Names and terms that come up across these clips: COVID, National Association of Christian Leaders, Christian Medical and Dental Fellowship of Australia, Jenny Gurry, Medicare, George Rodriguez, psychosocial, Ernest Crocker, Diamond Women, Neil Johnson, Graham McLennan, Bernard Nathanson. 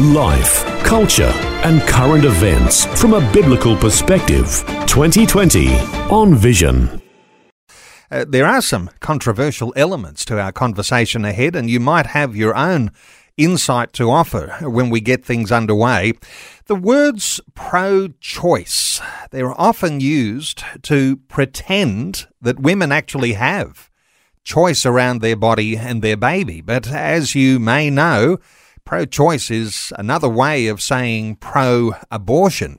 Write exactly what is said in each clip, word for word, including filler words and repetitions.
Life, culture, and current events from a biblical perspective. twenty twenty on Vision. Uh, there are some controversial elements to our conversation ahead, and you might have your own insight to offer when we get things underway. The words pro-choice, they're often used to pretend that women actually have choice around their body and their baby. But as you may know, pro-choice is another way of saying pro-abortion.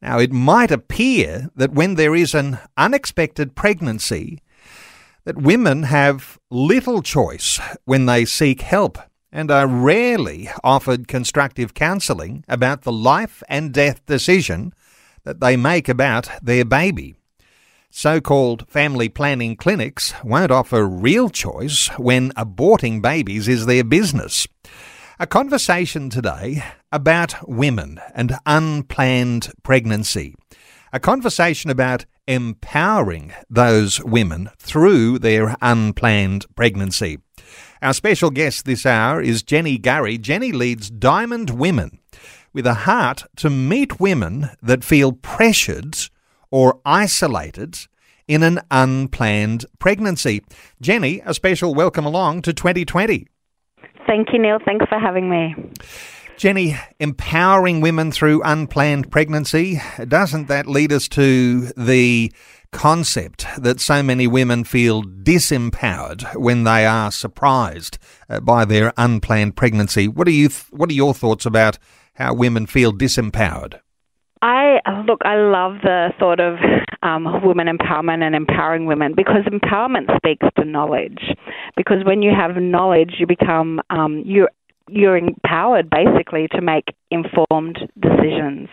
Now, it might appear that when there is an unexpected pregnancy, that women have little choice when they seek help and are rarely offered constructive counselling about the life and death decision that they make about their baby. So-called family planning clinics won't offer real choice when aborting babies is their business. A conversation today about women and unplanned pregnancy. A conversation about empowering those women through their unplanned pregnancy. Our special guest this hour is Jenny Gurry. Jenny leads Diamond Women with a heart to meet women that feel pressured or isolated in an unplanned pregnancy. Jenny, a special welcome along to twenty twenty. Thank you, Neil. Thanks for having me. Jenny, empowering women through unplanned pregnancy, doesn't that lead us to the concept that so many women feel disempowered when they are surprised by their unplanned pregnancy? What are you? Th- what are your thoughts about how women feel disempowered? I look, I love the thought of um, women empowerment and empowering women, because empowerment speaks to knowledge. Because when you have knowledge, you become um, you're you're empowered basically to make informed decisions.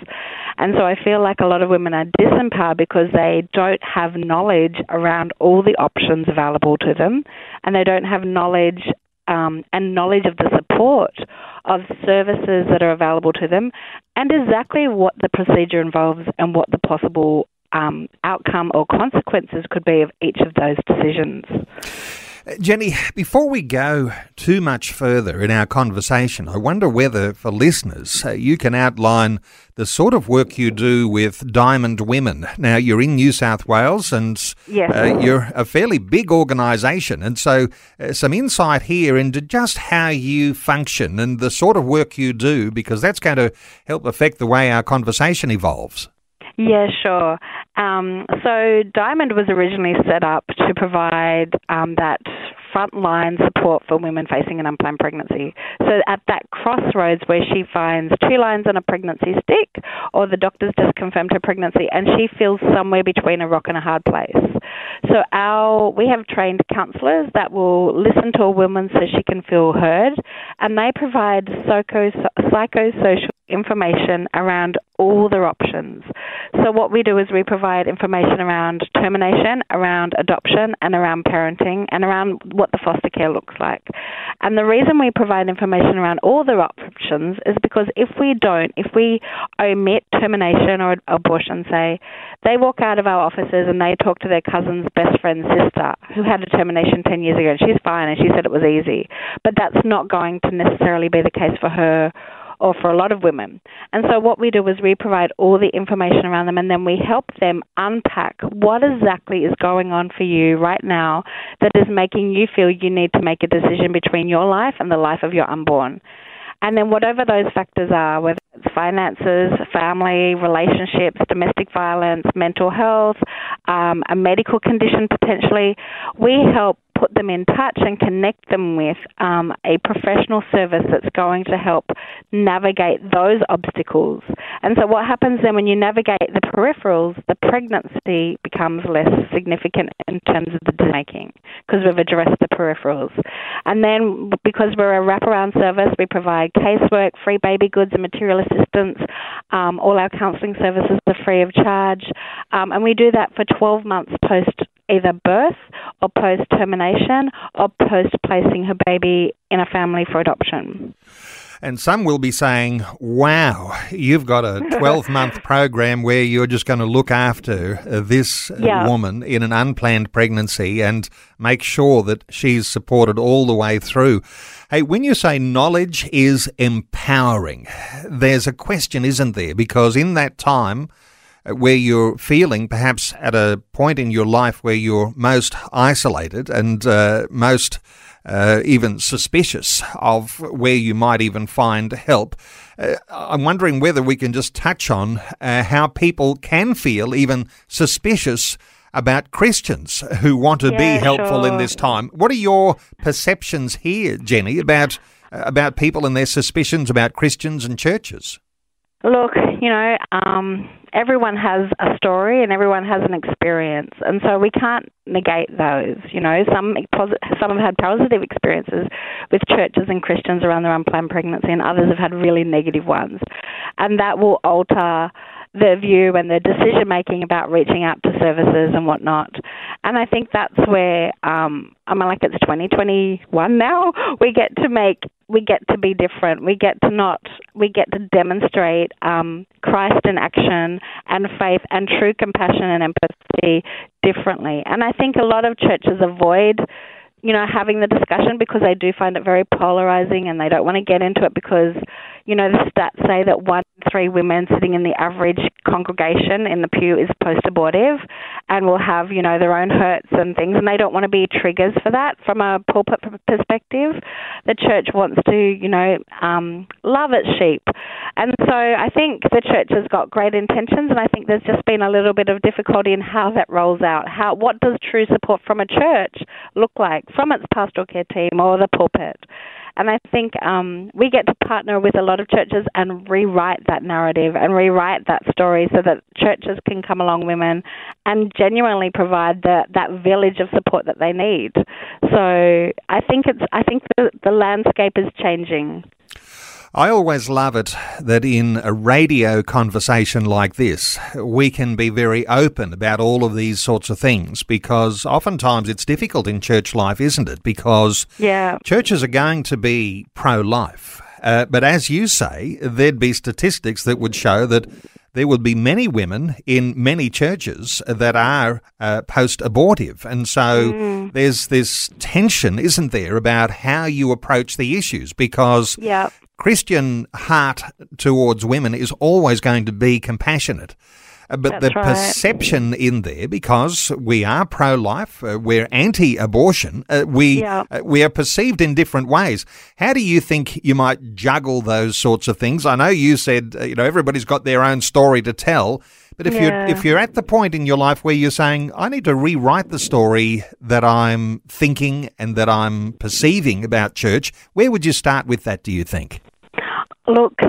And so I feel like a lot of women are disempowered because they don't have knowledge around all the options available to them, and they don't have knowledge um, and knowledge of the support of services that are available to them, and exactly what the procedure involves and what the possible um, outcome or consequences could be of each of those decisions. Jenny, before we go too much further in our conversation, I wonder whether, for listeners, you can outline the sort of work you do with Diamond Women. Now, you're in New South Wales, and yes. uh, you're a fairly big organisation, and so uh, some insight here into just how you function and the sort of work you do, because that's going to help affect the way our conversation evolves. Yeah, sure. Um, so Diamond was originally set up to provide um, that frontline support for women facing an unplanned pregnancy. So at that crossroads where she finds two lines on a pregnancy stick, or the doctor's just confirmed her pregnancy, and she feels somewhere between a rock and a hard place. So our we have trained counsellors that will listen to a woman so she can feel heard, and they provide psycho, psychosocial information around all their options. So what we do is we provide information around termination, around adoption, and around parenting, and around what the foster care looks like. And the reason we provide information around all their options is because if we don't, if we omit termination or abortion, say, they walk out of our offices and they talk to their cousin's best friend's sister who had a termination ten years ago, and she's fine and she said it was easy. But that's not going to necessarily be the case for her or for a lot of women. And so what we do is we provide all the information around them, and then we help them unpack what exactly is going on for you right now that is making you feel you need to make a decision between your life and the life of your unborn. And then whatever those factors are, whether it's finances, family, relationships, domestic violence, mental health, um, a medical condition potentially, we help put them in touch and connect them with um, a professional service that's going to help navigate those obstacles. And so what happens then when you navigate the peripherals, the pregnancy becomes less significant in terms of the decision-making because we've addressed the peripherals. And then because we're a wraparound service, we provide casework, free baby goods and material assistance. Um, all our counselling services are free of charge. Um, and we do that for twelve months post either birth or post-termination or post-placing her baby in a family for adoption. And some will be saying, wow, you've got a twelve-month program where you're just going to look after this yeah. woman in an unplanned pregnancy and make sure that she's supported all the way through. Hey, when you say knowledge is empowering, there's a question, isn't there? Because in that time where you're feeling perhaps at a point in your life where you're most isolated and uh, most uh, even suspicious of where you might even find help, uh, I'm wondering whether we can just touch on uh, how people can feel even suspicious about Christians who want to yeah, be helpful sure. in this time. What are your perceptions here, Jenny, about uh, about people and their suspicions about Christians and churches? Look, you know, um, everyone has a story and everyone has an experience, and so we can't negate those. You know, some some have had positive experiences with churches and Christians around their unplanned pregnancy, and others have had really negative ones, and that will alter their view and their decision making about reaching out to services and whatnot. And I think that's where um, I mean, like, it's twenty twenty-one now. We get to make, we get to be different. We get to not, we get to demonstrate um, Christ in action and faith and true compassion and empathy differently. And I think a lot of churches avoid, you know, having the discussion because they do find it very polarizing, and they don't want to get into it because, you know, the stats say that one in three women sitting in the average congregation in the pew is post-abortive and will have, you know, their own hurts and things, and they don't want to be triggers for that from a pulpit perspective. The church wants to, you know, um, love its sheep. And so I think the church has got great intentions, and I think there's just been a little bit of difficulty in how that rolls out. How, what does true support from a church look like, from its pastoral care team or the pulpit? And I think um, we get to partner with a lot of churches and rewrite that narrative and rewrite that story so that churches can come along women and genuinely provide the, that village of support that they need. So I think it's I think the, the landscape is changing. I always love it that in a radio conversation like this, we can be very open about all of these sorts of things, because oftentimes it's difficult in church life, isn't it? Because yeah. churches are going to be pro-life. Uh, but as you say, there'd be statistics that would show that there would be many women in many churches that are uh, post-abortive. And so mm. there's this tension, isn't there, about how you approach the issues, because yeah. Christian heart towards women is always going to be compassionate. But That's the right. perception in there, because we are pro-life, uh, we're anti-abortion, uh, we yeah. uh, we are perceived in different ways. How do you think you might juggle those sorts of things? I know you said uh, you know everybody's got their own story to tell, but if yeah. you if you're at the point in your life where you're saying, I need to rewrite the story that I'm thinking and that I'm perceiving about church, where would you start with that, do you think? Look,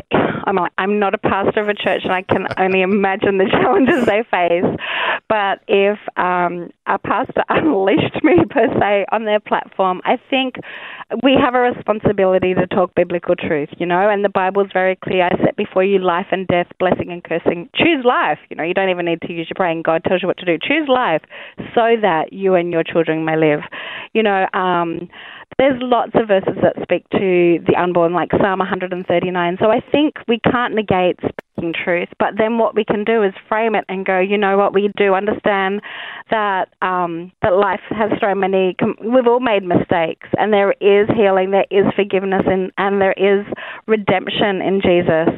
I'm not a pastor of a church, and I can only imagine the challenges they face. But if um, a pastor unleashed me, per se, on their platform, I think we have a responsibility to talk biblical truth, you know, and the Bible's very clear. I set before you life and death, blessing and cursing. Choose life. You know, you don't even need to use your brain. God tells you what to do. Choose life so that you and your children may live. You know, um, there's lots of verses that speak to the unborn, like Psalm one thirty-nine. So I think we can't negate speaking truth, but then what we can do is frame it and go, you know what, we do understand that um, that life has so many, we've all made mistakes, and there is healing, there is forgiveness, in, and there is redemption in Jesus.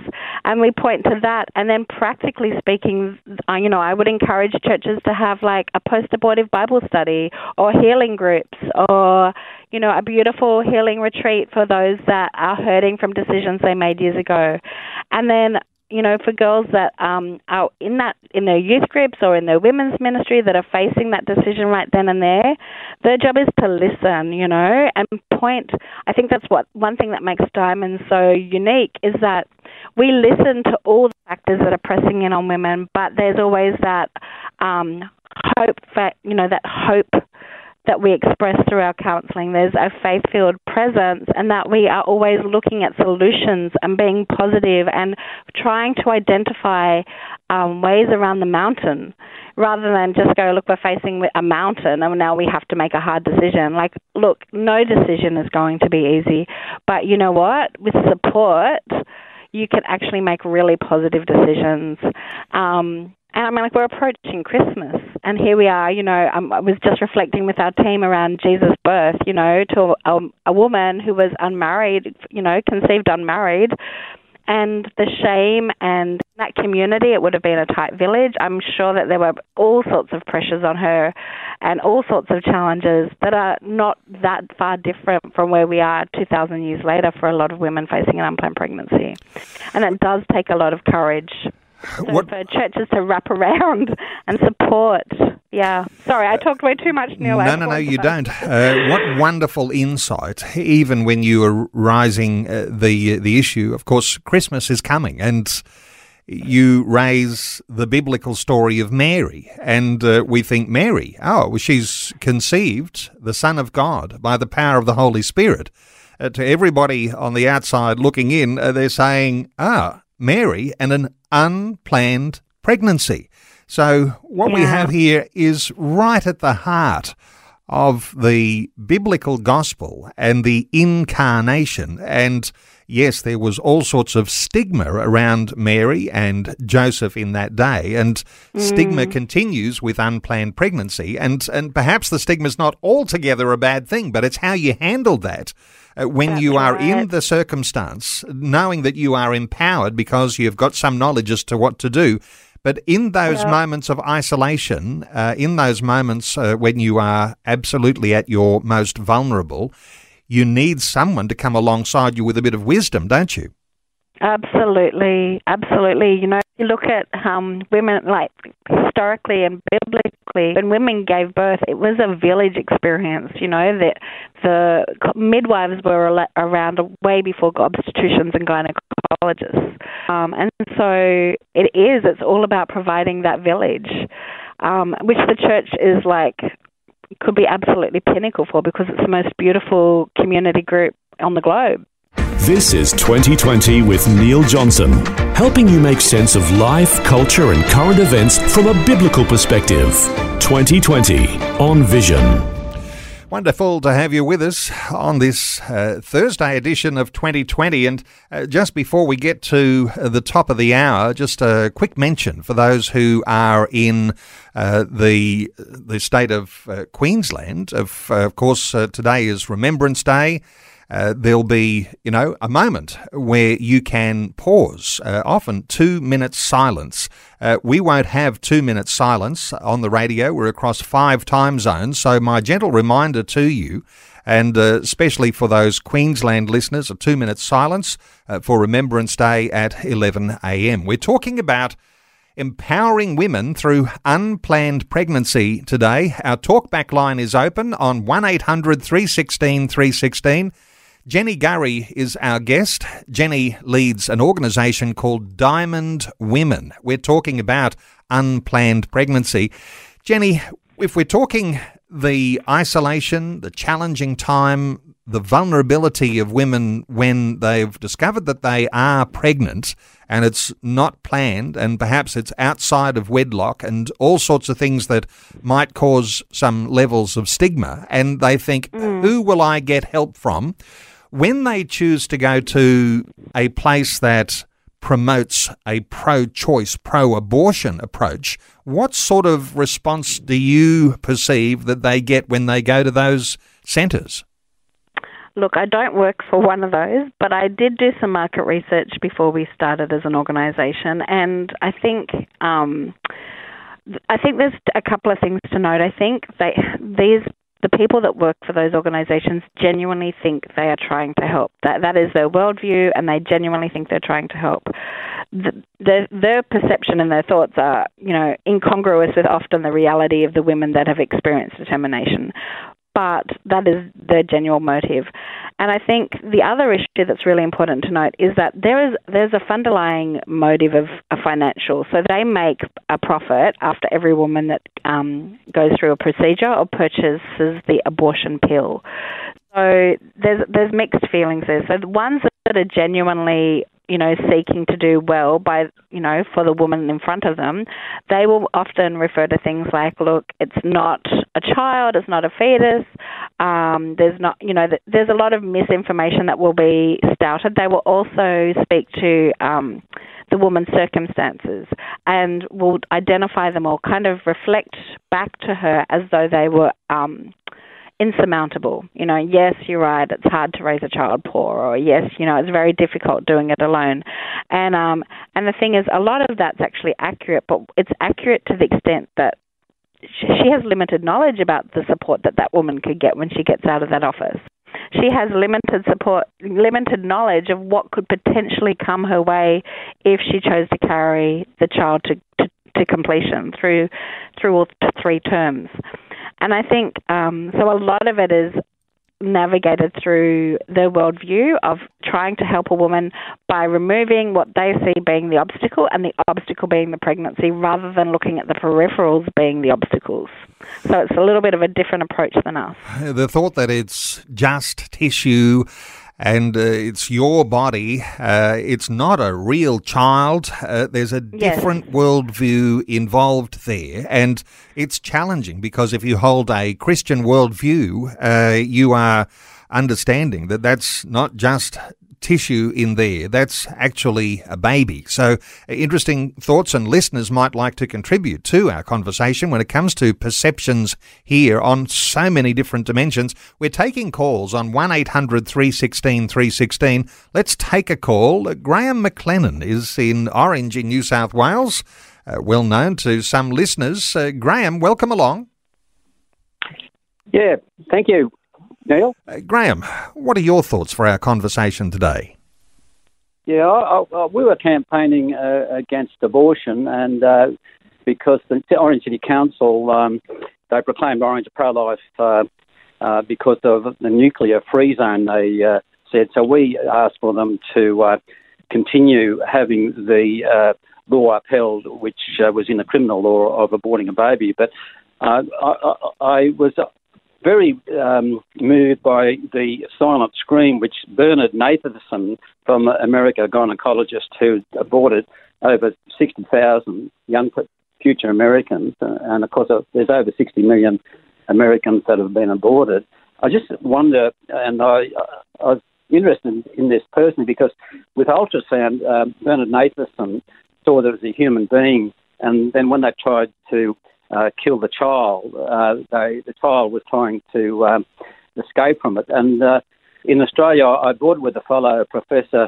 And we point to that, and then practically speaking, you know, I would encourage churches to have like a post-abortive Bible study or healing groups or, you know, a beautiful healing retreat for those that are hurting from decisions they made years ago. And then you know, for girls that um, are in that in their youth groups or in their women's ministry that are facing that decision right then and there, their job is to listen, you know, and point. I think that's what one thing that makes Diamond so unique is that we listen to all the factors that are pressing in on women, but there's always that um, hope, for, you know, that hope that we express through our counselling. There's a faith-filled presence, and that we are always looking at solutions and being positive and trying to identify um, ways around the mountain rather than just go, look, we're facing a mountain and now we have to make a hard decision. Like, look, no decision is going to be easy, but you know what? With support, you can actually make really positive decisions. Um And I mean, like, we're approaching Christmas, and here we are, you know, um, I was just reflecting with our team around Jesus' birth, you know, to a, a woman who was unmarried, you know, conceived unmarried, and the shame and that community, it would have been a tight village. I'm sure that there were all sorts of pressures on her and all sorts of challenges that are not that far different from where we are two thousand years later for a lot of women facing an unplanned pregnancy. And it does take a lot of courage. So what? For churches to wrap around and support. Yeah. Sorry, I talked way too much, Neil. No, no, no, you don't. Uh, what wonderful insight, even when you were raising uh, the, the issue. Of course, Christmas is coming, and you raise the biblical story of Mary, and uh, we think Mary, oh, well, she's conceived the Son of God by the power of the Holy Spirit. Uh, to everybody on the outside looking in, uh, they're saying, ah, Mary and an unplanned pregnancy. So what yeah. we have here is right at the heart of the biblical gospel and the incarnation. And yes, there was all sorts of stigma around Mary and Joseph in that day, and mm. stigma continues with unplanned pregnancy. And and perhaps the stigma's not altogether a bad thing, but it's how you handle that uh, when That's you are right. in the circumstance, knowing that you are empowered because you've got some knowledge as to what to do. But in those yeah. moments of isolation, uh, in those moments uh, when you are absolutely at your most vulnerable, you need someone to come alongside you with a bit of wisdom, don't you? Absolutely, absolutely. You know, if you look at um, women, like historically and biblically, when women gave birth, it was a village experience. You know, that the midwives were around way before obstetricians and gynecologists, um, and so it is. It's all about providing that village, um, which the church is like. Could be absolutely pinnacle for, because it's the most beautiful community group on the globe. This is twenty twenty with Neil Johnson, helping you make sense of life, culture and current events from a biblical perspective. twenty twenty on Vision. Wonderful to have you with us on this uh, Thursday edition of twenty twenty. And uh, just before we get to the top of the hour, just a quick mention for those who are in uh, the the state of uh, Queensland. Of, uh, of course, uh, today is Remembrance Day. Uh, there'll be, you know, a moment where you can pause, uh, often two minutes silence. Uh, we won't have two minutes silence on the radio. We're across five time zones. So my gentle reminder to you, and uh, especially for those Queensland listeners, a two minute silence uh, for Remembrance Day at eleven a.m. We're talking about empowering women through unplanned pregnancy today. Our talkback line is open on one eight hundred three one six three one six. Jenny Gurry is our guest. Jenny leads an organisation called Diamond Women. We're talking about unplanned pregnancy. Jenny, if we're talking the isolation, the challenging time, the vulnerability of women when they've discovered that they are pregnant and it's not planned and perhaps it's outside of wedlock and all sorts of things that might cause some levels of stigma, and they think, mm. who will I get help from? When they choose to go to a place that promotes a pro-choice, pro-abortion approach, what sort of response do you perceive that they get when they go to those centres? Look, I don't work for one of those, but I did do some market research before we started as an organisation, and I think... Um, I think there's a couple of things to note. I think they, these the people that work for those organisations genuinely think they are trying to help. That that is their worldview, and they genuinely think they're trying to help. The, the, their perception and their thoughts are, you know, incongruous with often the reality of the women that have experienced determination. But that is their genuine motive. And I think the other issue that's really important to note is that there is there's a underlying motive of a financial. So they make a profit after every woman that um, goes through a procedure or purchases the abortion pill. So there's there's mixed feelings there. So the ones that are genuinely, you know, seeking to do well by, you know, for the woman in front of them, they will often refer to things like, look, it's not a child, it's not a fetus, um, there's not, you know, there's a lot of misinformation that will be spouted. They will also speak to um, the woman's circumstances and will identify them or kind of reflect back to her as though they were um insurmountable. You know, yes, you're right, it's hard to raise a child poor, or yes, you know, it's very difficult doing it alone. And um, and the thing is, a lot of that's actually accurate, but it's accurate to the extent that she has limited knowledge about the support that that woman could get when she gets out of that office. She has limited support, limited knowledge of what could potentially come her way if she chose to carry the child to, to, to completion through through all three terms. And I think, um, so a lot of it is navigated through their worldview of trying to help a woman by removing what they see being the obstacle, and the obstacle being the pregnancy, rather than looking at the peripherals being the obstacles. So it's a little bit of a different approach than us. The thought that it's just tissue and uh, it's your body, uh, it's not a real child, uh, there's a different yes. worldview involved there, and it's challenging because if you hold a Christian worldview, uh, you are understanding that that's not just tissue in there, that's actually a baby. So uh, interesting thoughts, and listeners might like to contribute to our conversation when it comes to perceptions here on so many different dimensions. We're taking calls on one eight hundred three one six three one six. Let's take a call. Uh, Graham McLennan is in Orange in New South Wales, uh, well known to some listeners. Uh, Graham, welcome along. Yeah, thank you. Neil? Uh, Graham, what are your thoughts for our conversation today? Yeah, I, I, we were campaigning uh, against abortion, and uh, because the Orange City Council, um, they proclaimed Orange pro-life uh, uh, because of the nuclear free zone, they uh, said. So we asked for them to uh, continue having the uh, law upheld, which uh, was in the criminal law of aborting a baby. But uh, I, I, I was... Uh, Very um, moved by the silent scream which Bernard Nathanson from America, a gynecologist who aborted over sixty thousand young future Americans, uh, and of course uh, there's over sixty million Americans that have been aborted. I just wonder, and I, I was interested in, in this personally because with ultrasound, uh, Bernard Nathanson saw that it was a human being, and then when they tried to Uh, kill the child. Uh, they, the child was trying to um, escape from it. And uh, in Australia, I boarded with a fellow professor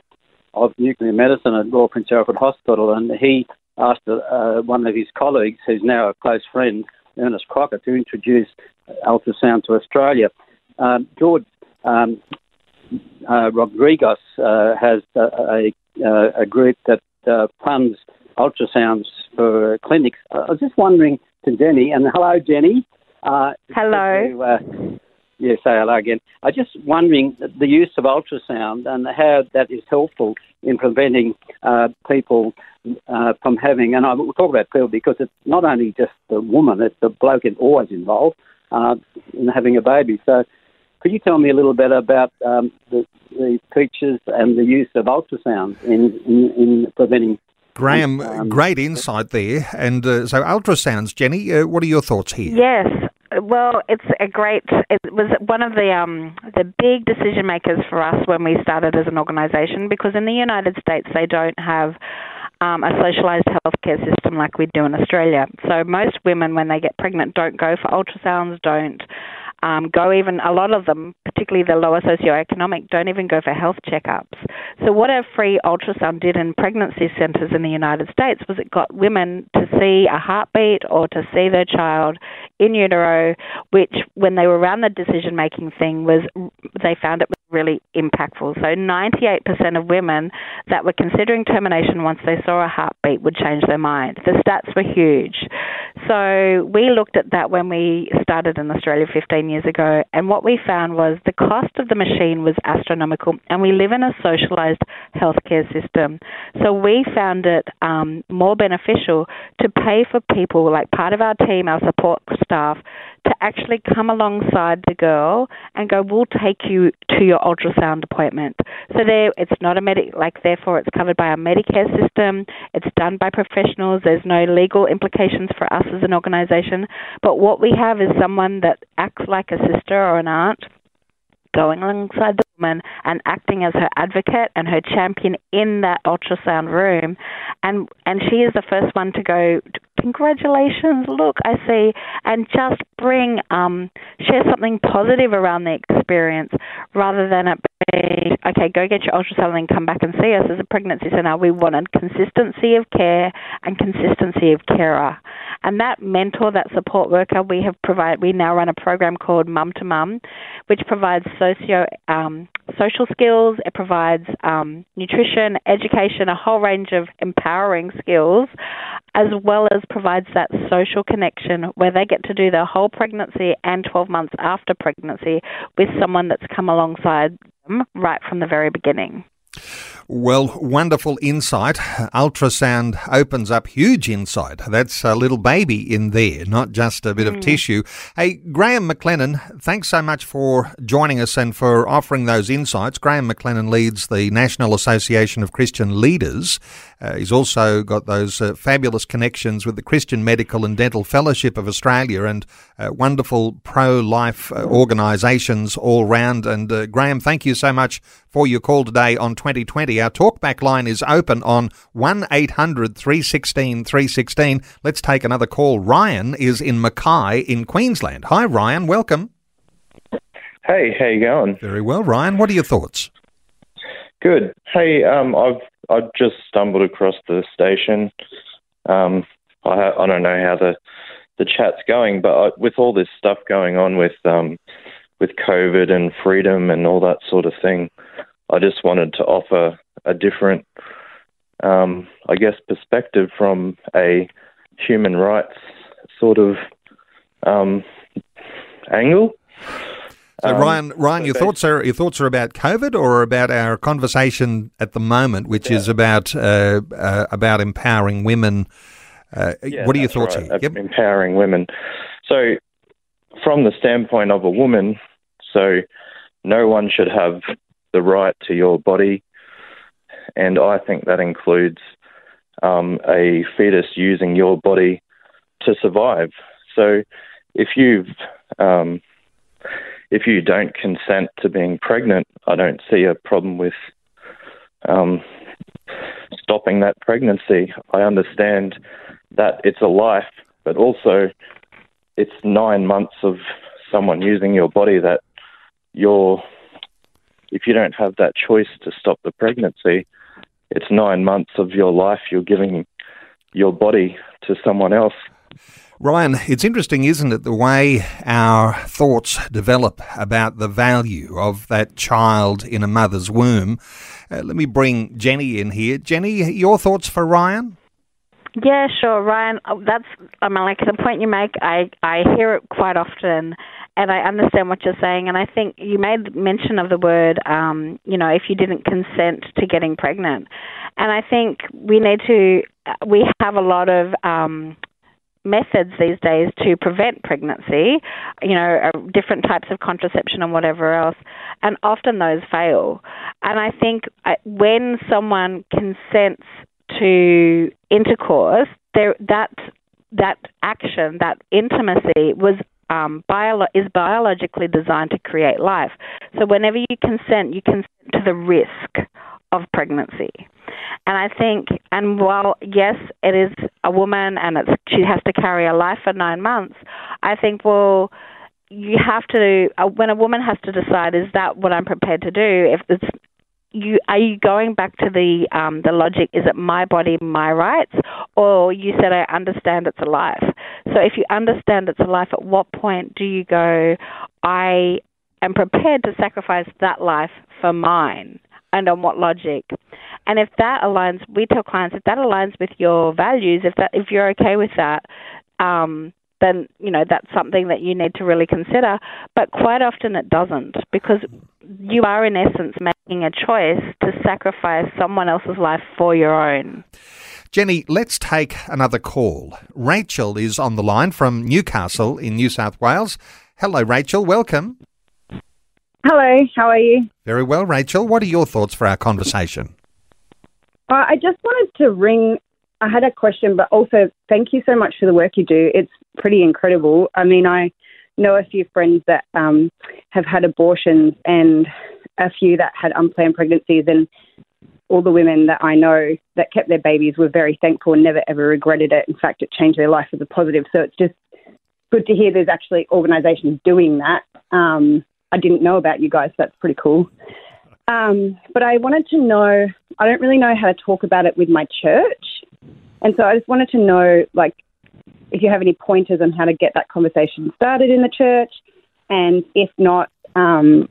of nuclear medicine at Royal Prince Alfred Hospital, and he asked uh, one of his colleagues, who's now a close friend, Ernest Crocker, to introduce ultrasound to Australia. Um, George um, uh, Rodriguez uh, has a, a, a group that uh, funds ultrasounds for clinics. I was just wondering to Jenny, and hello, Jenny. Uh, hello. To, uh, yeah, say hello again. I'm just wondering the use of ultrasound and how that is helpful in preventing uh, people uh, from having, and I will talk about people because it's not only just the woman, it's the bloke is always involved uh, in having a baby. So could you tell me a little bit about um, the, the features and the use of ultrasound in, in, in preventing? Graham, great insight there. And uh, so ultrasounds, Jenny, uh, what are your thoughts here? Yes. Well, it's a great, it was one of the um, the big decision makers for us when we started as an organisation, because in the United States they don't have um, a socialised healthcare system like we do in Australia. So most women, when they get pregnant, don't go for ultrasounds, don't Um, go even, a lot of them, particularly the lower socioeconomic, don't even go for health checkups. So what a free ultrasound did in pregnancy centres in the United States was it got women to see a heartbeat or to see their child in utero, which when they were around the decision-making thing, was they found it was really impactful. So ninety-eight percent of women that were considering termination once they saw a heartbeat would change their mind. The stats were huge. So we looked at that when we started in Australia fifteen years ago, and what we found was the cost of the machine was astronomical, and we live in a socialised healthcare system. So we found it um, more beneficial to pay for people, like part of our team, our support staff, to actually come alongside the girl and go, we'll take you to your ultrasound appointment. So there, it's not a medic, like therefore it's covered by our Medicare system. It's done by professionals. There's no legal implications for us as an organisation. But what we have is someone that acts like a sister or an aunt, going alongside the woman and acting as her advocate and her champion in that ultrasound room. And and she is the first one to go, congratulations, look, I see, and just bring, um, share something positive around the experience rather than it being, okay, go get your ultrasound and come back and see us. As a pregnancy centre, we wanted consistency of care and consistency of carer. And that mentor, that support worker, we have provide, we now run a program called Mum to Mum, which provides socio um, social skills, it provides um, nutrition, education, a whole range of empowering skills, as well as provides that social connection where they get to do their whole pregnancy and twelve months after pregnancy with someone that's come alongside them right from the very beginning. Well, wonderful insight. Ultrasound opens up huge insight. That's a little baby in there, not just a bit mm. of tissue. Hey, Graham McLennan, thanks so much for joining us and for offering those insights. Graham McLennan leads the National Association of Christian Leaders. Uh, he's also got those uh, fabulous connections with the Christian Medical and Dental Fellowship of Australia and uh, wonderful pro-life uh, organisations all round. And uh, Graham, thank you so much for your call today on twenty twenty. Our talkback line is open on one eight hundred three one six three one six. Let's take another call. Ryan is in Mackay in Queensland. Hi, Ryan. Welcome. Hey, how you going? Very well, Ryan. What are your thoughts? Good. Hey, um, I've I've just stumbled across the station. Um, I I don't know how the the chat's going, but I, with all this stuff going on with um with COVID and freedom and all that sort of thing, I just wanted to offer a different, um, I guess, perspective from a human rights sort of um, angle. So, um, Ryan, Ryan, so your thoughts are your thoughts are about COVID or about our conversation at the moment, which yeah. is about uh, uh, about empowering women. Uh, yeah, what are your thoughts right. here? Yep. Empowering women. So, from the standpoint of a woman, so no one should have the right to your body, and I think that includes um, a fetus using your body to survive. So if you've um, if you don't consent to being pregnant, I don't see a problem with um, stopping that pregnancy. I understand that it's a life, but also it's nine months of someone using your body that you're if you don't have that choice to stop the pregnancy, it's nine months of your life you're giving your body to someone else. Ryan, it's interesting, isn't it, the way our thoughts develop about the value of that child in a mother's womb. Uh, let me bring Jenny in here. Jenny, your thoughts for Ryan? Yeah, sure, Ryan. That's, I mean, like the point you make, I, I hear it quite often. And I understand what you're saying, and I think you made mention of the word, um, you know, if you didn't consent to getting pregnant. And I think we need to, we have a lot of um, methods these days to prevent pregnancy, you know, uh, different types of contraception and whatever else, and often those fail. And I think when someone consents to intercourse, there, that that action, that intimacy was Um, bio- is biologically designed to create life. So whenever you consent, you consent to the risk of pregnancy. And I think, and while, yes, it is a woman and it's, she has to carry a life for nine months, I think, well, you have to, uh, when a woman has to decide, is that what I'm prepared to do? If it's You, are you going back to the um, the logic, is it my body, my rights, or you said I understand it's a life? So if you understand it's a life, at what point do you go, I am prepared to sacrifice that life for mine, and on what logic? And if that aligns, we tell clients, if that aligns with your values, if that if you're okay with that, um, then, you know, that's something that you need to really consider. But quite often it doesn't, because you are in essence making a choice to sacrifice someone else's life for your own. Jenny, let's take another call. Rachel is on the line from Newcastle in New South Wales. Hello, Rachel. Welcome. Hello. How are you? Very well, Rachel. What are your thoughts for our conversation? Uh, I just wanted to ring. I had a question, but also thank you so much for the work you do. It's pretty incredible. I mean, I know a few friends that um, have had abortions and a few that had unplanned pregnancies, and all the women that I know that kept their babies were very thankful and never, ever regretted it. In fact, it changed their life as a positive. So it's just good to hear there's actually organisations doing that. Um, I didn't know about you guys. So that's pretty cool. Um, but I wanted to know, I don't really know how to talk about it with my church. And so I just wanted to know, like, if you have any pointers on how to get that conversation started in the church, and if not, um,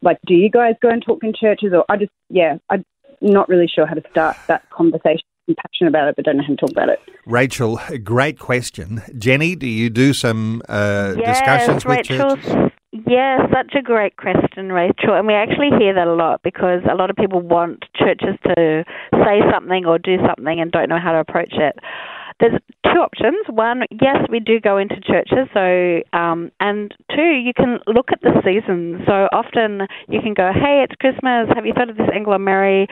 like, do you guys go and talk in churches? Or I just, yeah, I'm not really sure how to start that conversation. I'm passionate about it, but don't know how to talk about it. Rachel, great question. Jenny, do you do some uh, yes, discussions with Rachel, churches? Yes, such a great question, Rachel. And we actually hear that a lot, because a lot of people want churches to say something or do something and don't know how to approach it. There's two options. One, yes, we do go into churches. So, um, and two, you can look at the season. So often you can go, hey, it's Christmas. Have you thought of this Angela Mary?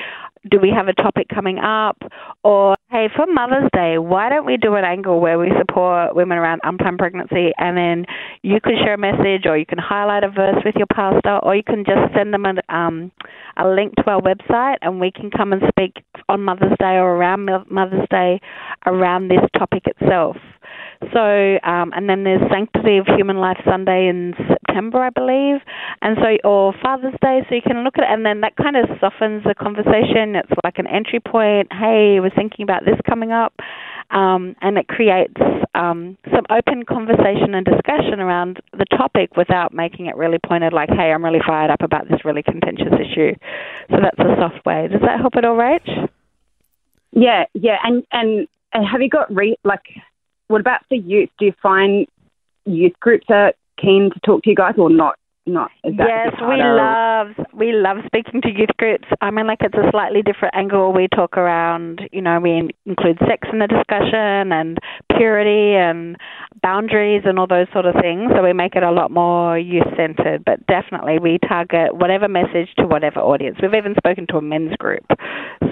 Do we have a topic coming up? Or, hey, for Mother's Day, why don't we do an angle where we support women around unplanned pregnancy? And then you can share a message, or you can highlight a verse with your pastor, or you can just send them a, um, a link to our website, and we can come and speak on Mother's Day or around Mother's Day around this topic itself. So, um, and then there's Sanctity of Human Life Sunday in September, I believe, and so, or Father's Day, so you can look at it, and then that kind of softens the conversation. It's like an entry point. Hey, we're thinking about this coming up, um, and it creates um, some open conversation and discussion around the topic without making it really pointed, like, hey, I'm really fired up about this really contentious issue. So that's a soft way. Does that help at all, Rach? Yeah, yeah, and and, and have you got re- like? What about for youth? Do you find youth groups are keen to talk to you guys, or not? Not is that yes, we love we love speaking to youth groups. I mean, like, it's a slightly different angle. We talk around, you know, we in- include sex in the discussion, and purity, and boundaries, and all those sort of things. So we make it a lot more youth centered. But definitely, we target whatever message to whatever audience. We've even spoken to a men's group.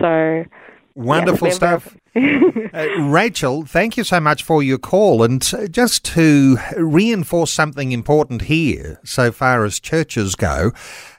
So. Wonderful yes, stuff. uh, Rachel, thank you so much for your call. And just to reinforce something important here, so far as churches go,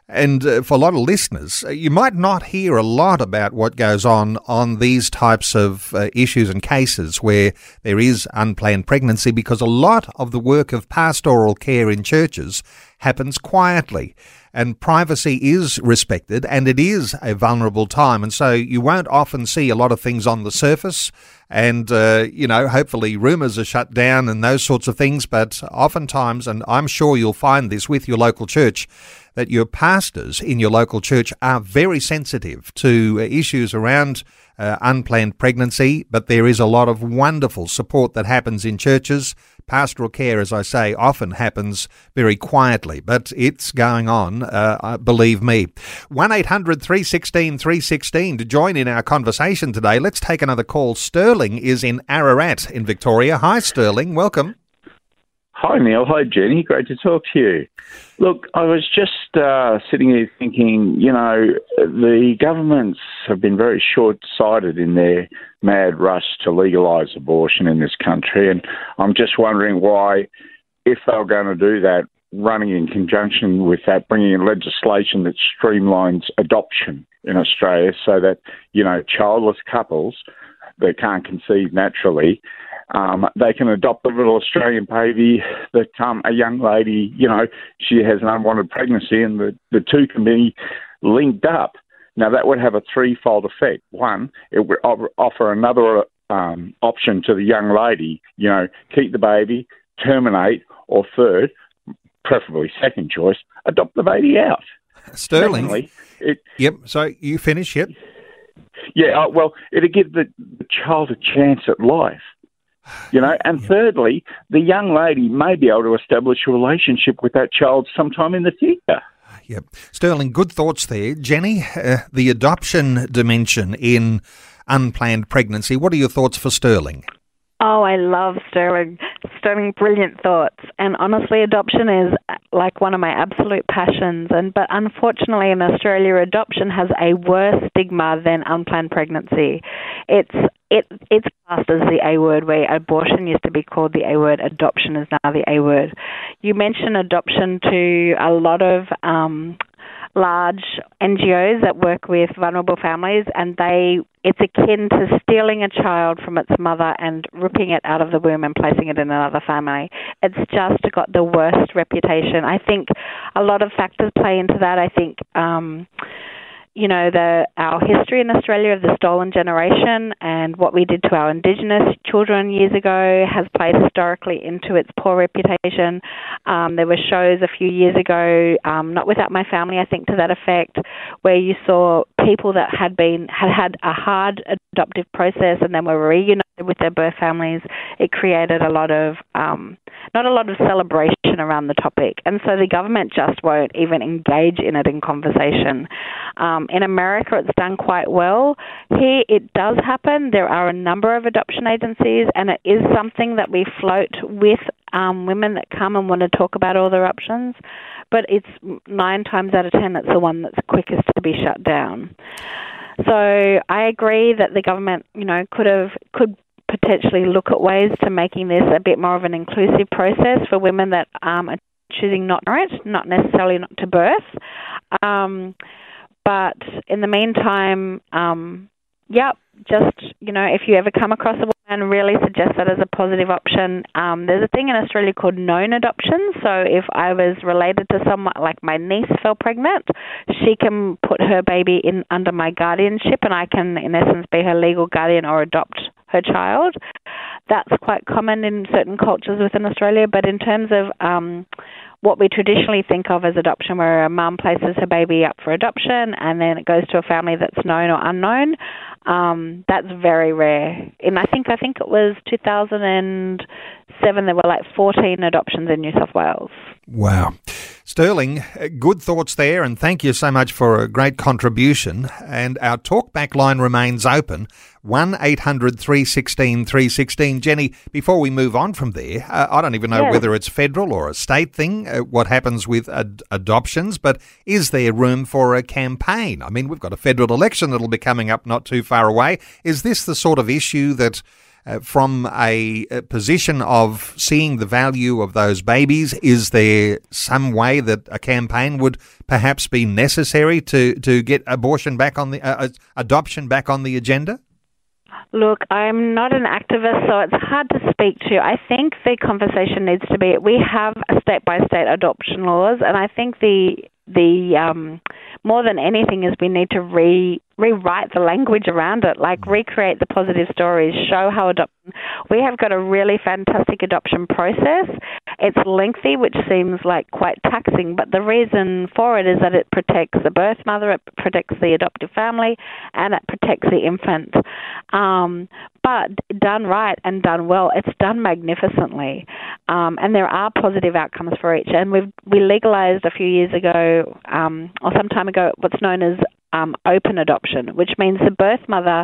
and uh, for a lot of listeners, you might not hear a lot about what goes on on these types of uh, issues and cases where there is unplanned pregnancy, because a lot of the work of pastoral care in churches happens quietly. And privacy is respected, and it is a vulnerable time. And so you won't often see a lot of things on the surface. And, uh, you know, hopefully rumours are shut down and those sorts of things. But oftentimes, and I'm sure you'll find this with your local church, that your pastors in your local church are very sensitive to issues around uh, unplanned pregnancy. But there is a lot of wonderful support that happens in churches. Pastoral care, as I say, often happens very quietly, but it's going on, uh, believe me. one eight hundred three one six three one six to join in our conversation today. Let's take another call. Sterling is in Ararat in Victoria. Hi, Sterling. Welcome. Hi, Neil. Hi, Jenny. Great to talk to you. Look, I was just uh, sitting here thinking, you know, the governments have been very short-sighted in their mad rush to legalise abortion in this country, and I'm just wondering why, if they're going to do that, running in conjunction with that, bringing in legislation that streamlines adoption in Australia so that, you know, childless couples that can't conceive naturally, Um, they can adopt a little Australian baby that um, a young lady, you know, she has an unwanted pregnancy, and the, the two can be linked up. Now, that would have a threefold effect. One, it would offer another um, option to the young lady, you know, keep the baby, terminate, or third, preferably second choice, adopt the baby out. Sterling. Definitely, it, yep, so you finish, yep. Yeah, uh, well, it'll give the, the child a chance at life. You know, and thirdly, the young lady may be able to establish a relationship with that child sometime in the future. Yep. Sterling, good thoughts there. Jenny, uh, the adoption dimension in unplanned pregnancy, what are your thoughts for Sterling? Oh, I love Sterling. Sterling, brilliant thoughts. And honestly, adoption is like one of my absolute passions. And But unfortunately in Australia, adoption has a worse stigma than unplanned pregnancy. It's It, it's classed as the A word, where abortion used to be called the A word. Adoption is now the A word. You mention adoption to a lot of um, large N G Os that work with vulnerable families, and they it's akin to stealing a child from its mother and ripping it out of the womb and placing it in another family. It's just got the worst reputation. I think a lot of factors play into that. I think... Um, You know, the, our history in Australia of the stolen generation and what we did to our Indigenous children years ago has played historically into its poor reputation. Um, there were shows a few years ago, um, Not Without My Family, I think, to that effect, where you saw people that had been had had a hard adoptive process and then were reunited with their birth families. It created a lot of um, not a lot of celebration around the topic, and so the government just won't even engage in it in conversation. Um, in America, it's done quite well. Here, it does happen. There are a number of adoption agencies, and it is something that we float with um, women that come and want to talk about all their options. But it's nine times out of ten, it's the one that's quickest to be shut down. So I agree that the government, you know, could have could potentially look at ways to making this a bit more of an inclusive process for women that um, are choosing not to marriage, not necessarily not to birth. Um, but in the meantime, um, yep, just, you know, if you ever come across a woman, really suggest that as a positive option. Um, there's a thing in Australia called known adoption. So if I was related to someone, like my niece fell pregnant, she can put her baby in under my guardianship and I can, in essence, be her legal guardian or adopt her child. That's quite common in certain cultures within Australia. But in terms of um, what we traditionally think of as adoption, where a mum places her baby up for adoption and then it goes to a family that's known or unknown, um, that's very rare. And I think I think it was two thousand seven, there were like fourteen adoptions in New South Wales. Wow. Sterling, good thoughts there, and thank you so much for a great contribution. And our talkback line remains open, one eight hundred three one six three one six. Jenny, before we move on from there, uh, I don't even know yeah. whether it's federal or a state thing, uh, what happens with ad- adoptions, but is there room for a campaign? I mean, we've got a federal election that'll be coming up not too far away. Is this the sort of issue that... Uh, from a, a position of seeing the value of those babies, is there some way that a campaign would perhaps be necessary to, to get abortion back on the uh, adoption back on the agenda? Look, I'm not an activist, so it's hard to speak to. I think the conversation needs to be, we have a state-by-state adoption laws, and I think the the um, more than anything is we need to re rewrite the language around it, like recreate the positive stories, show how adoption... We have got a really fantastic adoption process. It's lengthy, which seems like quite taxing, but the reason for it is that it protects the birth mother, it protects the adoptive family, and it protects the infant. Um, but done right and done well, it's done magnificently. Um, and there are positive outcomes for each. And we've, we legalised a few years ago, um, or some time ago, what's known as Um, open adoption, which means the birth mother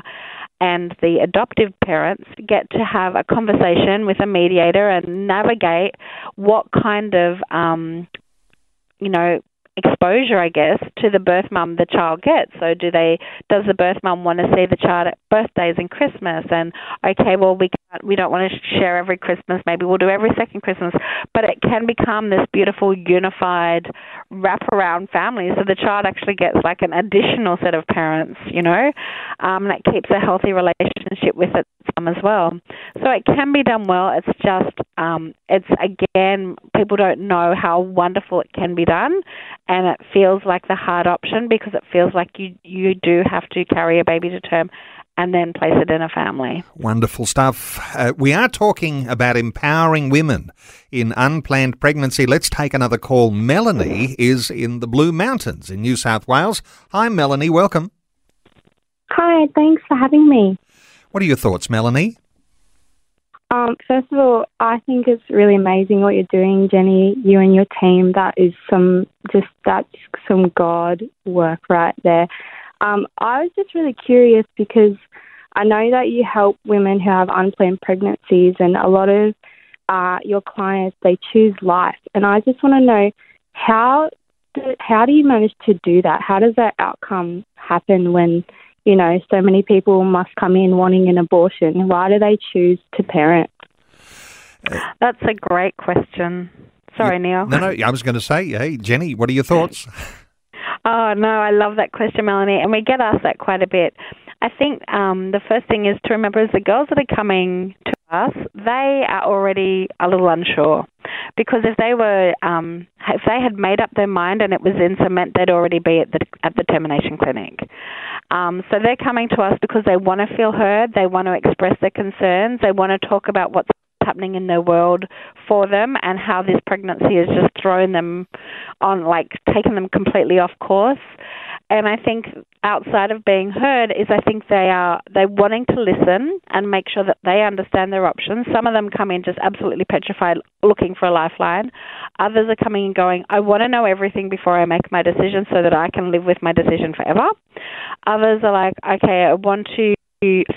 and the adoptive parents get to have a conversation with a mediator and navigate what kind of, um, you know, exposure, I guess, to the birth mum the child gets. So do they, does the birth mum want to see the child at birthdays and Christmas? And okay, well, we can't, we don't want to share every Christmas. Maybe we'll do every second Christmas. But it can become this beautiful, unified wraparound family. So the child actually gets like an additional set of parents, you know, um, that keeps a healthy relationship with its mum as well. So it can be done well. It's just, um, it's again, people don't know how wonderful it can be done. And it feels like the hard option because it feels like you, you do have to carry a baby to term and then place it in a family. Wonderful stuff. Uh, we are talking about empowering women in unplanned pregnancy. Let's take another call. Melanie is in the Blue Mountains in New South Wales. Hi, Melanie. Welcome. Hi. Thanks for having me. What are your thoughts, Melanie? Um, first of all, I think it's really amazing what you're doing, Jenny, you and your team. That is some just that's some God work right there. Um, I was just really curious because I know that you help women who have unplanned pregnancies, and a lot of uh, your clients, they choose life. And I just want to know, how do, how do you manage to do that? How does that outcome happen when, you know, so many people must come in wanting an abortion? Why do they choose to parent? That's a great question. Sorry, Neil. No, no, I was going to say, hey, Jenny, what are your thoughts? Oh, no, I love that question, Melanie, and we get asked that quite a bit. I think um, the first thing is to remember is the girls that are coming to us, they are already a little unsure, because if they were, um, if they had made up their mind and it was in cement, they'd already be at the at the termination clinic. Um, so they're coming to us because they want to feel heard, they want to express their concerns, they want to talk about what's happening in their world for them and how this pregnancy has just thrown them on, like taken them completely off course. And I think outside of being heard is I think they are they're wanting to listen and make sure that they understand their options. Some of them come in just absolutely petrified, looking for a lifeline. Others are coming and going, I want to know everything before I make my decision so that I can live with my decision forever. Others are like, okay, I want to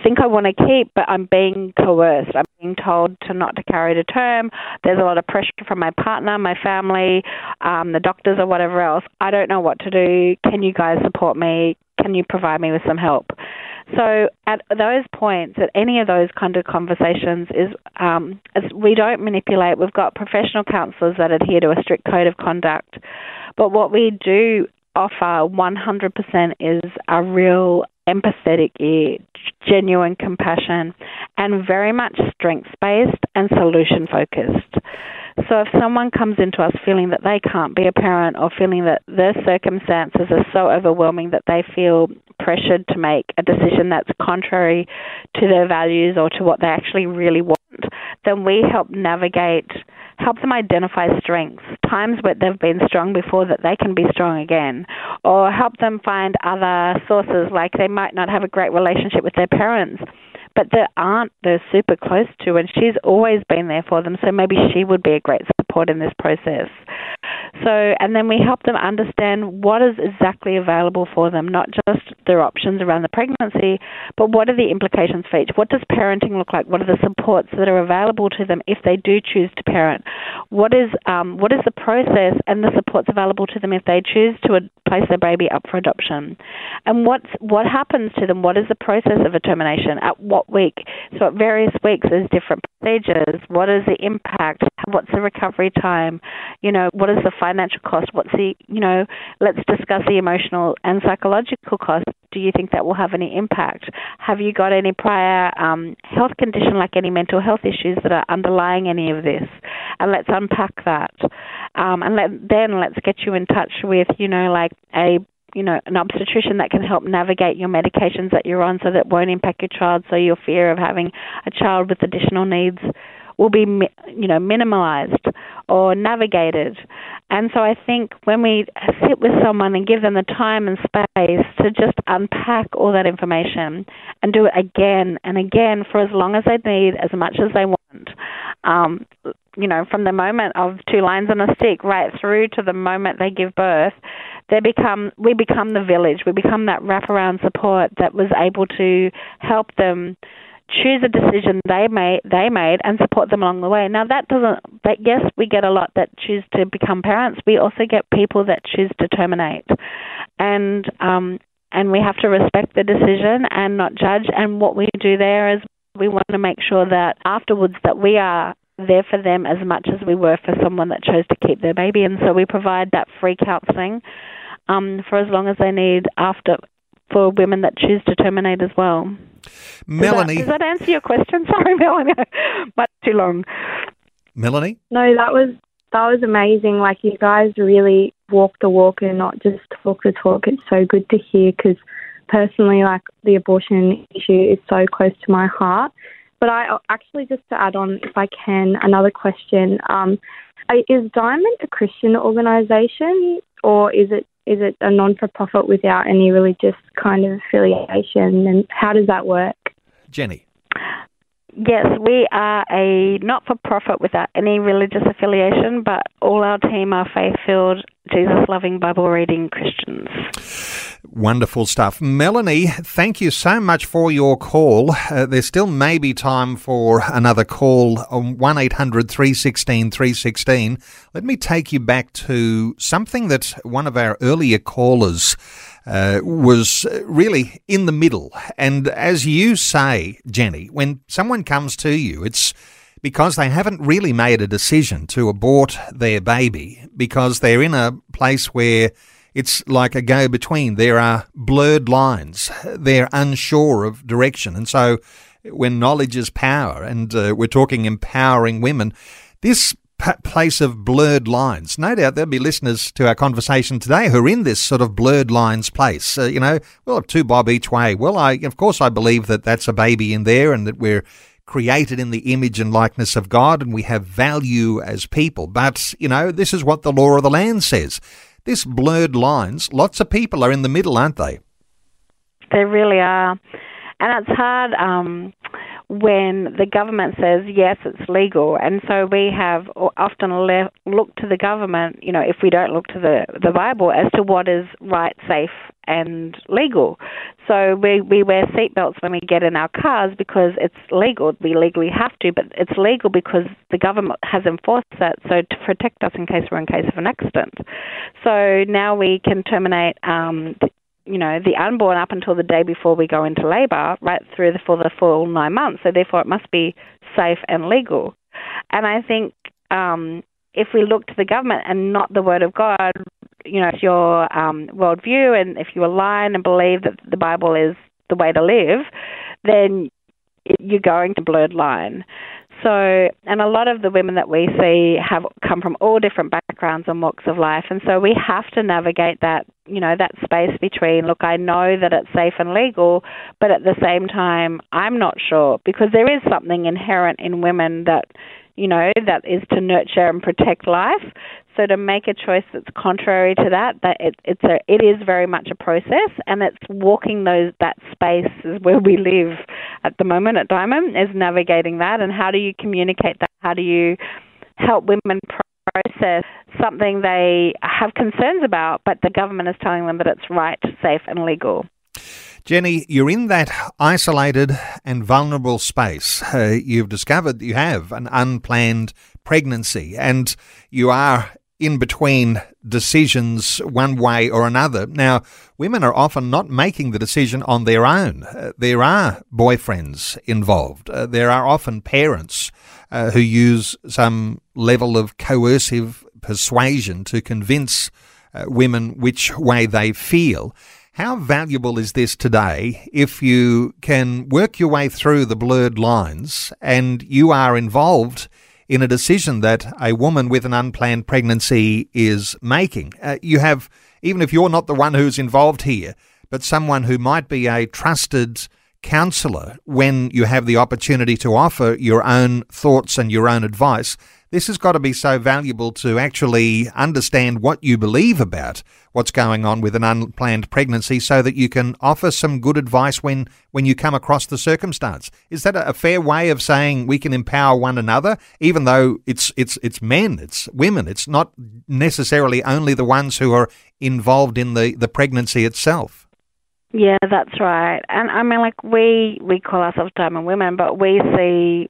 think I want to keep, but I'm being coerced. I'm being told to not to carry to term. There's a lot of pressure from my partner, my family, um, the doctors or whatever else. I don't know what to do. Can you guys support me? Can you provide me with some help? So at those points, at any of those kind of conversations, is um, we don't manipulate. We've got professional counsellors that adhere to a strict code of conduct. But what we do offer one hundred percent is a real empathetic ear, genuine compassion, and very much strengths-based and solution-focused. So if someone comes into us feeling that they can't be a parent or feeling that their circumstances are so overwhelming that they feel pressured to make a decision that's contrary to their values or to what they actually really want, then we help navigate, help them identify strengths, times where they've been strong before that they can be strong again, or help them find other sources, like they might not have a great relationship with their parents, but their aunt they're super close to, and she's always been there for them, so maybe she would be a great support in this process. So, and then we help them understand what is exactly available for them, not just their options around the pregnancy, but what are the implications for each? What does parenting look like? What are the supports that are available to them if they do choose to parent? What is um, what is the process and the supports available to them if they choose to place their baby up for adoption? And what's, what happens to them? What is the process of a termination? At what week? So at various weeks there's different procedures. What is the impact? What's the recovery time? You know, what is the financial cost? What's the, you know, let's discuss the emotional and psychological cost. Do you think that will have any impact? Have you got any prior um, health condition, like any mental health issues that are underlying any of this? And let's unpack that. Um, and let, then let's get you in touch with, you know, like a you know, an obstetrician that can help navigate your medications that you're on so that won't impact your child, so your fear of having a child with additional needs will be, you know, minimalized or navigated. And so I think when we sit with someone and give them the time and space to just unpack all that information and do it again and again for as long as they need, as much as they want, um, you know, from the moment of two lines on a stick right through to the moment they give birth, they become, we become the village. We become that wraparound support that was able to help them choose a decision they made, they made, and support them along the way. Now that doesn't, that yes, we get a lot that choose to become parents. We also get people that choose to terminate, and um, and we have to respect the decision and not judge. And what we do there is we want to make sure that afterwards that we are there for them as much as we were for someone that chose to keep their baby. And so we provide that free counselling um, for as long as they need after, for women that choose to terminate as well. Melanie, does that, does that answer your question? Sorry, Melanie, much too long. Melanie, no, that was that was amazing. Like, you guys really walk the walk and not just talk the talk. It's so good to hear, because personally, like, the abortion issue is so close to my heart. But I actually, just to add on, if I can, another question. Um, is Diamond a Christian organisation, or is it is it a non-for-profit without any religious kind of affiliation? And how does that work? Jenny. Yes, we are a not-for-profit without any religious affiliation, but all our team are faith-filled, Jesus-loving, Bible-reading Christians. Wonderful stuff. Melanie, thank you so much for your call. Uh, there still may be time for another call on one eight hundred three one six three one six. Let me take you back to something that one of our earlier callers Uh, was really in the middle. And as you say, Jenny, when someone comes to you, it's because they haven't really made a decision to abort their baby, because they're in a place where it's like a go-between. There are blurred lines. They're unsure of direction. And so when knowledge is power, and uh, we're talking empowering women, this place of blurred lines. No doubt there'll be listeners to our conversation today who are in this sort of blurred lines place. Uh, you know, we'll have two bob each way. Well, I of course I believe that that's a baby in there, and that we're created in the image and likeness of God, and we have value as people. But you know, this is what the law of the land says. This blurred lines. Lots of people are in the middle, aren't they? They really are, and it's hard. Um when the government says, yes, it's legal. And so we have often left, looked to the government, you know, if we don't look to the, the Bible, as to what is right, safe and legal. So we, we wear seatbelts when we get in our cars because it's legal. We legally have to, but it's legal because the government has enforced that, so to protect us in case we're in case of an accident. So now we can terminate um you know, the unborn up until the day before we go into labour, right through the, for the full nine months. So therefore, it must be safe and legal. And I think um, if we look to the government and not the Word of God, you know, it's your um, worldview, and if you align and believe that the Bible is the way to live, then you're going to blurred line. So, and a lot of the women that we see have come from all different backgrounds and walks of life. And so we have to navigate that, you know, that space between, look, I know that it's safe and legal, but at the same time, I'm not sure, because there is something inherent in women that, you know, that is to nurture and protect life. So to make a choice that's contrary to that, that it, it's a, it is very much a process, and it's walking those that space is where we live at the moment at Diamond, is navigating that, and how do you communicate that? How do you help women process something they have concerns about, but the government is telling them that it's right, safe, and legal? Jenny, you're in that isolated and vulnerable space. Uh, you've discovered that you have an unplanned pregnancy, and you are in between decisions one way or another. Now, women are often not making the decision on their own. Uh, there are boyfriends involved. Uh, there are often parents uh, who use some level of coercive persuasion to convince uh, women which way they feel. How valuable is this today if you can work your way through the blurred lines and you are involved in a decision that a woman with an unplanned pregnancy is making? Uh, you have, even if you're not the one who's involved here, but someone who might be a trusted counsellor when you have the opportunity to offer your own thoughts and your own advice. This has got to be so valuable to actually understand what you believe about what's going on with an unplanned pregnancy, so that you can offer some good advice when, when you come across the circumstance. Is that a fair way of saying we can empower one another, even though it's it's it's men, it's women, it's not necessarily only the ones who are involved in the, the pregnancy itself? Yeah, that's right. And I mean, like, we, we call ourselves Diamond Women, but we see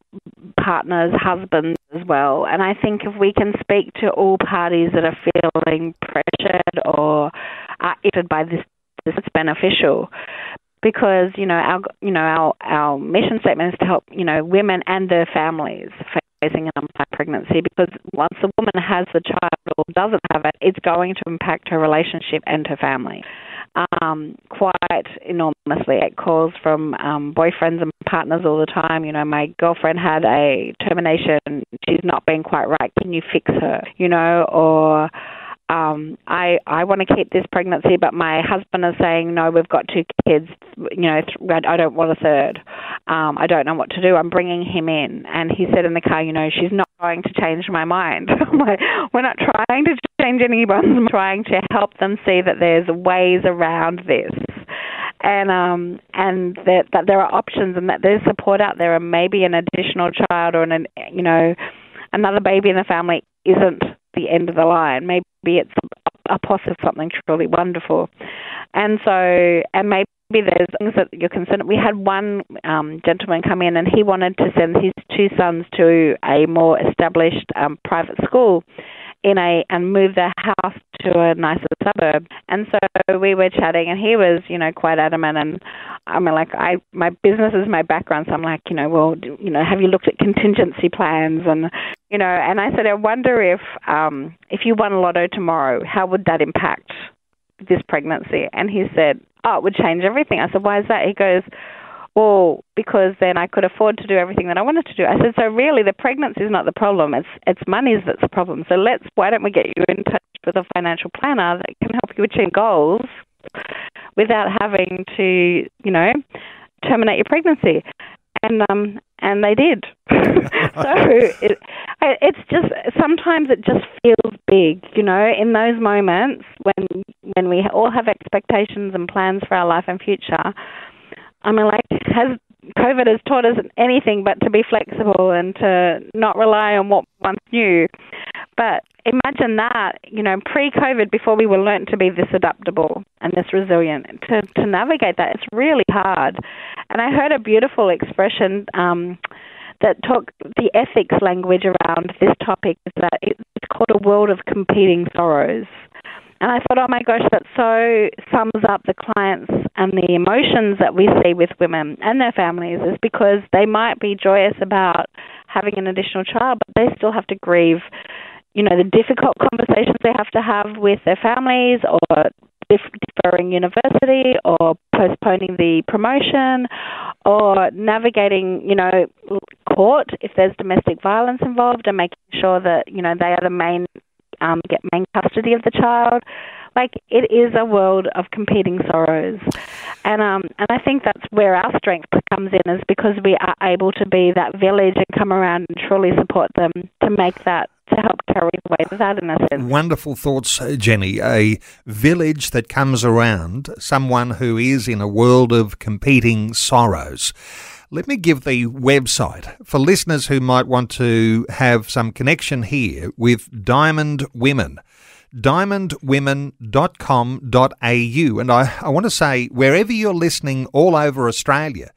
partners, husbands as well. And I think if we can speak to all parties that are feeling pressured or are affected by this, this is beneficial. Because, you know, our you know our, our mission statement is to help, you know, women and their families facing an unplanned pregnancy, because once a woman has the child or doesn't have it, it's going to impact her relationship and her family um, quite enormously. It calls from um, boyfriends and partners all the time. You know, my girlfriend had a termination. She's not been quite right. Can you fix her? You know, or Um, I, I want to keep this pregnancy, but my husband is saying, no, we've got two kids, you know, th- I don't want a third. Um, I don't know what to do. I'm bringing him in. And he said in the car, you know, she's not going to change my mind. Like, we're not trying to change anyone. We're trying to help them see that there's ways around this. And um, and that, that there are options and that there's support out there, and maybe an additional child or, an you know, another baby in the family isn't the end of the line. Maybe it's a possible something truly wonderful. And so, and maybe there's things that you're concerned. We had one um, gentleman come in, and he wanted to send his two sons to a more established um, private school in a and move their house to a nicer suburb. And so we were chatting, and he was, you know, quite adamant. And I mean, like, I my business is my background, so I'm like, you know, well, you know, have you looked at contingency plans? And you know, and I said, I wonder if um, if you won Lotto tomorrow, how would that impact this pregnancy? And he said, oh, it would change everything. I said, why is that? He goes, well, because then I could afford to do everything that I wanted to do. I said, so really the pregnancy is not the problem. It's it's money's that's the problem. So let's, why don't we get you in touch with a financial planner that can help you achieve goals without having to, you know, terminate your pregnancy. And um and they did. So it, it's just sometimes it just feels big, you know, in those moments when when we all have expectations and plans for our life and future. I mean, like, has COVID has taught us anything but to be flexible and to not rely on what we once knew. But imagine that, you know, pre-COVID, before we were learnt to be this adaptable and this resilient, to, to navigate that, it's really hard. And I heard a beautiful expression um, that took the ethics language around this topic, is that it's called a world of competing sorrows. And I thought, oh my gosh, that so sums up the clients and the emotions that we see with women and their families, is because they might be joyous about having an additional child, but they still have to grieve, you know, the difficult conversations they have to have with their families, or deferring university, or postponing the promotion, or navigating, you know, court if there's domestic violence involved, and making sure that, you know, they are the main Um, get main custody of the child. Like, it is a world of competing sorrows. And um, and I think that's where our strength comes in, is because we are able to be that village and come around and truly support them to make that, to help carry the weight of that, in a sense. Wonderful thoughts, Jenny. A village that comes around, someone who is in a world of competing sorrows. Let me give the website for listeners who might want to have some connection here with Diamond Women, diamond women dot com dot a u. And I, I want to say, wherever you're listening all over Australia,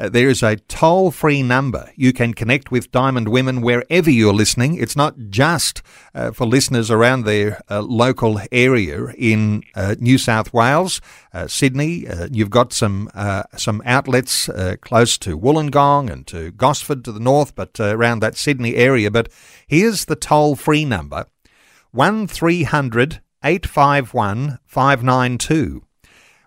uh, there is a toll-free number. You can connect with Diamond Women wherever you're listening. It's not just uh, for listeners around their uh, local area in uh, New South Wales. Uh, Sydney, uh, you've got some uh, some outlets uh, close to Wollongong and to Gosford to the north, but uh, around that Sydney area. But here's the toll-free number, one three hundred eight five one five nine two,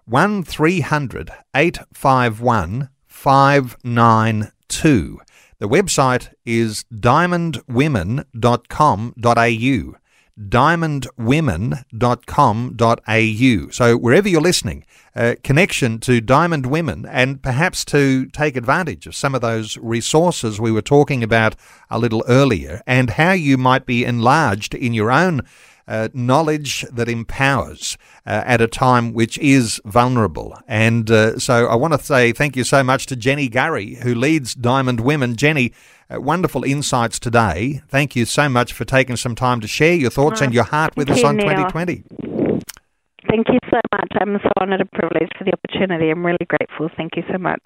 one three hundred eight five one five nine two. The website is diamond women dot com dot a u. diamond women dot com dot a u. So wherever you're listening, uh, connection to Diamond Women, and perhaps to take advantage of some of those resources we were talking about a little earlier, and how you might be enlarged in your own uh, knowledge that empowers uh, at a time which is vulnerable. And uh, so I want to say thank you so much to Jenny Gurry, who leads Diamond Women. Jenny, Uh, wonderful insights today. Thank you so much for taking some time to share your thoughts oh, and your heart with us you, on Neil. twenty twenty. Thank you so much. I'm so honoured and privileged for the opportunity. I'm really grateful. Thank you so much.